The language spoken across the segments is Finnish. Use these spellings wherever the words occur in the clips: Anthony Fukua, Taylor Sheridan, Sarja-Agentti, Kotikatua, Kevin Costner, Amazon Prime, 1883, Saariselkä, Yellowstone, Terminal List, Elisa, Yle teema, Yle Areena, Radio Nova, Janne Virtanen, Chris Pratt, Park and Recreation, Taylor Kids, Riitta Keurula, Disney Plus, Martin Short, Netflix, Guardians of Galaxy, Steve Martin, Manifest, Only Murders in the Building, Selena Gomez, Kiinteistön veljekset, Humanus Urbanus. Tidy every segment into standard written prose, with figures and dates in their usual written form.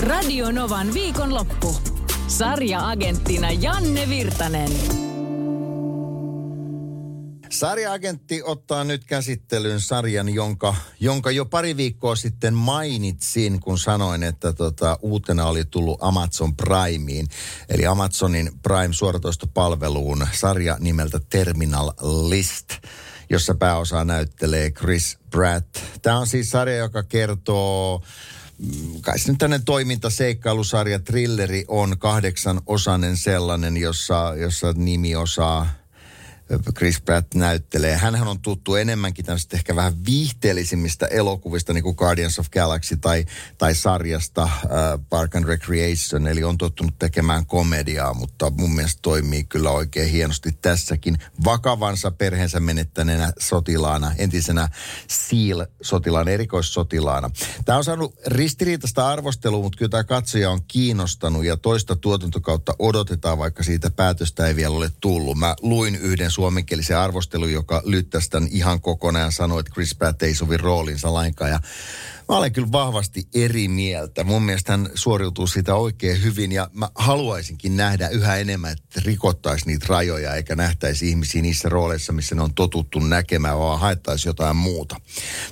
Radio Novan viikonloppu. Sarja-agenttina Janne Virtanen. Sarja-agentti ottaa nyt käsittelyyn sarjan, jonka jo pari viikkoa sitten mainitsin, kun sanoin, että uutena oli tullut Amazon Primeen. Eli Amazonin Prime-suoratoistopalveluun sarja nimeltä Terminal List, jossa pääosaa näyttelee Chris Pratt. Tämä on siis sarja, joka kertoo... Kai se nyt tämmöinen toimintaseikkailusarja, thrilleri on 8-osainen sellainen, jossa nimiosaa Chris Pratt näyttelee. Hänhän on tuttu enemmänkin tämmöisistä ehkä vähän viihteellisimmistä elokuvista, niin kuin Guardians of Galaxy tai sarjasta Park and Recreation. Eli on tottunut tekemään komediaa, mutta mun mielestä toimii kyllä oikein hienosti tässäkin. Vakavansa perheensä menettäneenä sotilaana, entisenä SEAL-sotilaana, erikoissotilaana. Tämä on saanut ristiriitaista arvostelua, mutta kyllä tämä katsoja on kiinnostanut ja toista tuotantokautta odotetaan, vaikka siitä päätöstä ei vielä ole tullut. Mä luin yhden suomenkielisen arvostelun, joka lyttäsi tämän ihan kokonaan, sanoi, että Chris Pratt ei sovi roolinsa lainkaan. Ja mä olen kyllä vahvasti eri mieltä. Mun mielestä hän suoriutuu siitä oikein hyvin ja mä haluaisinkin nähdä yhä enemmän, että rikottaisi niitä rajoja eikä nähtäisi ihmisiä niissä rooleissa, missä ne on totuttu näkemään, vaan haettaisi jotain muuta.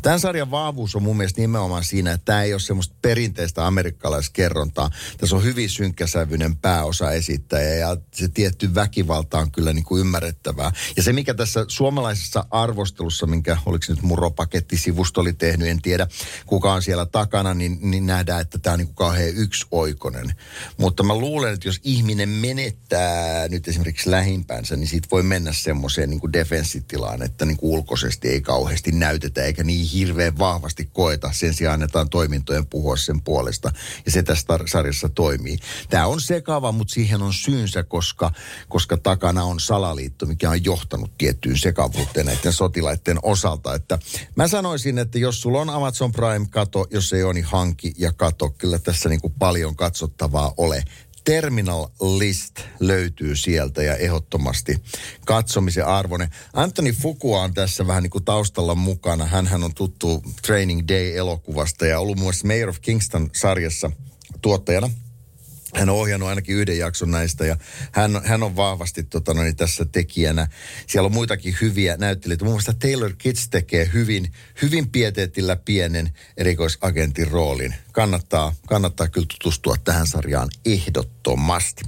Tämän sarjan vahvuus on mun mielestä nimenomaan siinä, että tämä ei ole semmoista perinteistä amerikkalaiskerrontaa. Tässä on hyvin synkkäsävyinen pääosa esittäjä ja se tietty väkivalta on kyllä niin kuin ymmärrettävää. Ja se, mikä tässä suomalaisessa arvostelussa, minkä oliko nyt Muropaketti-sivusto oli tehnyt, en tiedä kuka on siellä takana, niin nähdään, että tämä on niin kauhean yksioikoinen. Mutta mä luulen, että jos ihminen menettää nyt esimerkiksi lähimpänsä, niin siitä voi mennä semmoiseen niin kuin defenssitilaan, että niin kuin ulkoisesti ei kauheasti näytetä, eikä niin hirveän vahvasti koeta. Sen sijaan annetaan toimintojen puhua sen puolesta, ja se tässä sarjassa toimii. Tämä on sekava, mutta siihen on syynsä, koska takana on salaliitto, mikä on johtanut tiettyyn sekavuuteen näiden sotilaiden osalta. Että mä sanoisin, että jos sulla on Amazon Prime, kato, jos ei ole, niin hanki ja kato. Kyllä tässä niin kuin paljon katsottavaa ole. Terminal List löytyy sieltä ja ehdottomasti katsomisen arvoinen. Anthony Fukua on tässä vähän niin kuin taustalla mukana. Hänhän on tuttu Training Day-elokuvasta ja ollut myös Mayor of Kingston-sarjassa tuottajana. Hän on ohjannut ainakin yhden jakson näistä ja hän on vahvasti tässä tekijänä. Siellä on muitakin hyviä näyttelijöitä. Muun muassa Taylor Kids tekee hyvin pieteetillä pienen erikoisagentin roolin. Kannattaa kyllä tutustua tähän sarjaan ehdottomasti.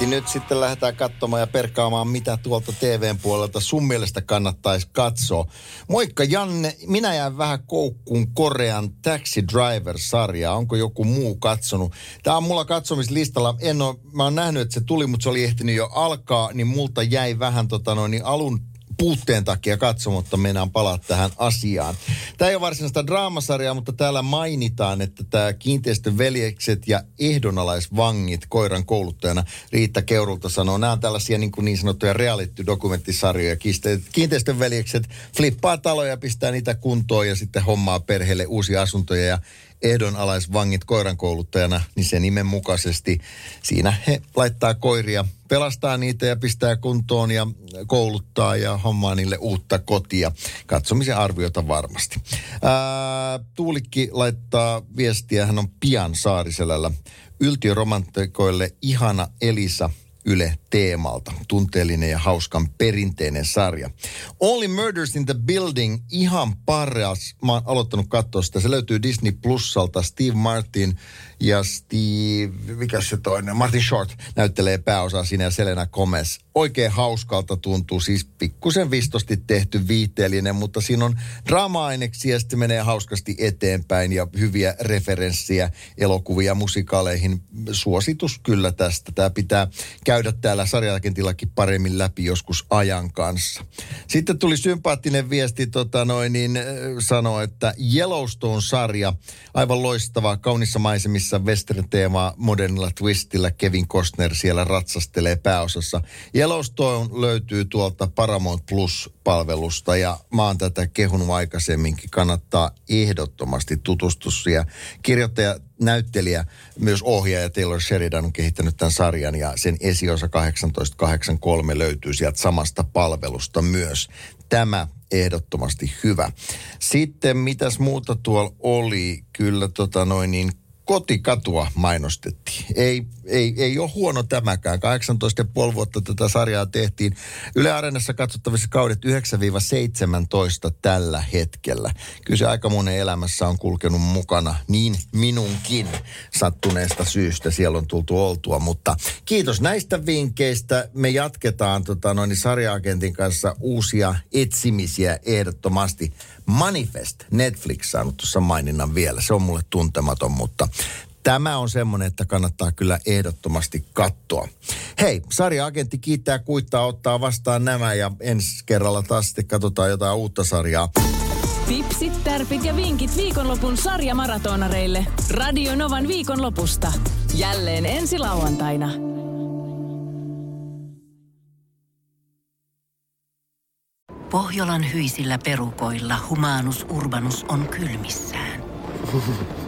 Nyt sitten lähdetään katsomaan ja perkaamaan, mitä tuolta TVn puolelta sun mielestä kannattaisi katsoa. Moikka Janne, minä jään vähän koukkuun Korean Taxi Driver-sarjaa. Onko joku muu katsonut? Tämä on mulla katsomislistalla. Mä oon nähnyt, että se tuli, mutta se oli ehtinyt jo alkaa, niin multa jäi vähän alun puutteen takia katsomatta. Meinaan palaa tähän asiaan. Tämä ei ole varsinaista draamasarjaa, mutta täällä mainitaan, että tämä Kiinteistön veljekset ja ehdonalaisvangit koiran kouluttajana Riitta Keurulta sanoo, nämä on tällaisia niin sanottuja reality-dokumenttisarjoja. Kiinteistön veljekset flippaa taloja ja pistää niitä kuntoon ja sitten hommaa perheelle uusia asuntoja ja ehdonalaisvangit koiran kouluttajana, niin sen nimen mukaisesti siinä he laittaa koiria, pelastaa niitä ja pistää kuntoon ja kouluttaa ja hommaa niille uutta kotia. Katsomisen arviota varmasti. Tuulikki laittaa viestiä, hän on pian Saariselällä. Yltiöromantikoille ihana Elisa Yle Teemalta. Tunteellinen ja hauskan perinteinen sarja. Only Murders in the Building, ihan paras. Mä oon aloittanut katsoa sitä. Se löytyy Disney Plusalta. Steve Martin ja Martin Short näyttelee pääosaa siinä ja Selena Gomez. Oikein hauskalta tuntuu, siis pikkusen vistosti tehty viihteellinen, mutta siinä on draama-aineksia ja sitten menee hauskasti eteenpäin ja hyviä referenssiä elokuvia musikaaleihin. Suositus kyllä tästä. Tämä pitää käydä käydä täällä Sarja-Agentillakin paremmin läpi joskus ajan kanssa. Sitten tuli sympaattinen viesti, sanoi, että Yellowstone-sarja, aivan loistava, kaunissa maisemissa, western-teemaa, modernilla twistillä, Kevin Costner siellä ratsastelee pääosassa. Yellowstone löytyy tuolta Paramount Plus-palvelusta, ja mä oon tätä kehunut aikaisemminkin, kannattaa ehdottomasti tutustua siihen. Kirjoittaja, näyttelijä, myös ohjaaja Taylor Sheridan on kehittänyt tämän sarjan, ja sen esiosa 1883 löytyy sieltä samasta palvelusta myös. Tämä ehdottomasti hyvä. Sitten mitäs muuta tuolla oli? Kyllä Kotikatua mainostettiin. Ei ole huono tämäkään. 18,5 vuotta tätä sarjaa tehtiin. Yle Areenassa katsottavissa kaudet 9-17 tällä hetkellä. Kyllä se aika monen elämässä on kulkenut mukana, niin minunkin sattuneesta syystä. Siellä on tultu oltua, mutta kiitos näistä vinkkeistä. Me jatketaan Sarja-Agentin kanssa uusia etsimisiä ehdottomasti. Manifest, Netflix saanut tuossa maininnan vielä. Se on mulle tuntematon, mutta tämä on semmoinen, että kannattaa kyllä ehdottomasti katsoa. Hei, Sarja-Agentti kiittää, kuittaa, ottaa vastaan nämä, ja ensi kerralla taas sitten katsotaan jotain uutta sarjaa. Tipsit, tärpit ja vinkit viikonlopun sarjamaratonareille. Radio Novan viikonlopusta. Jälleen ensi lauantaina. Pohjolan hyisillä perukoilla Humanus Urbanus on kylmissään.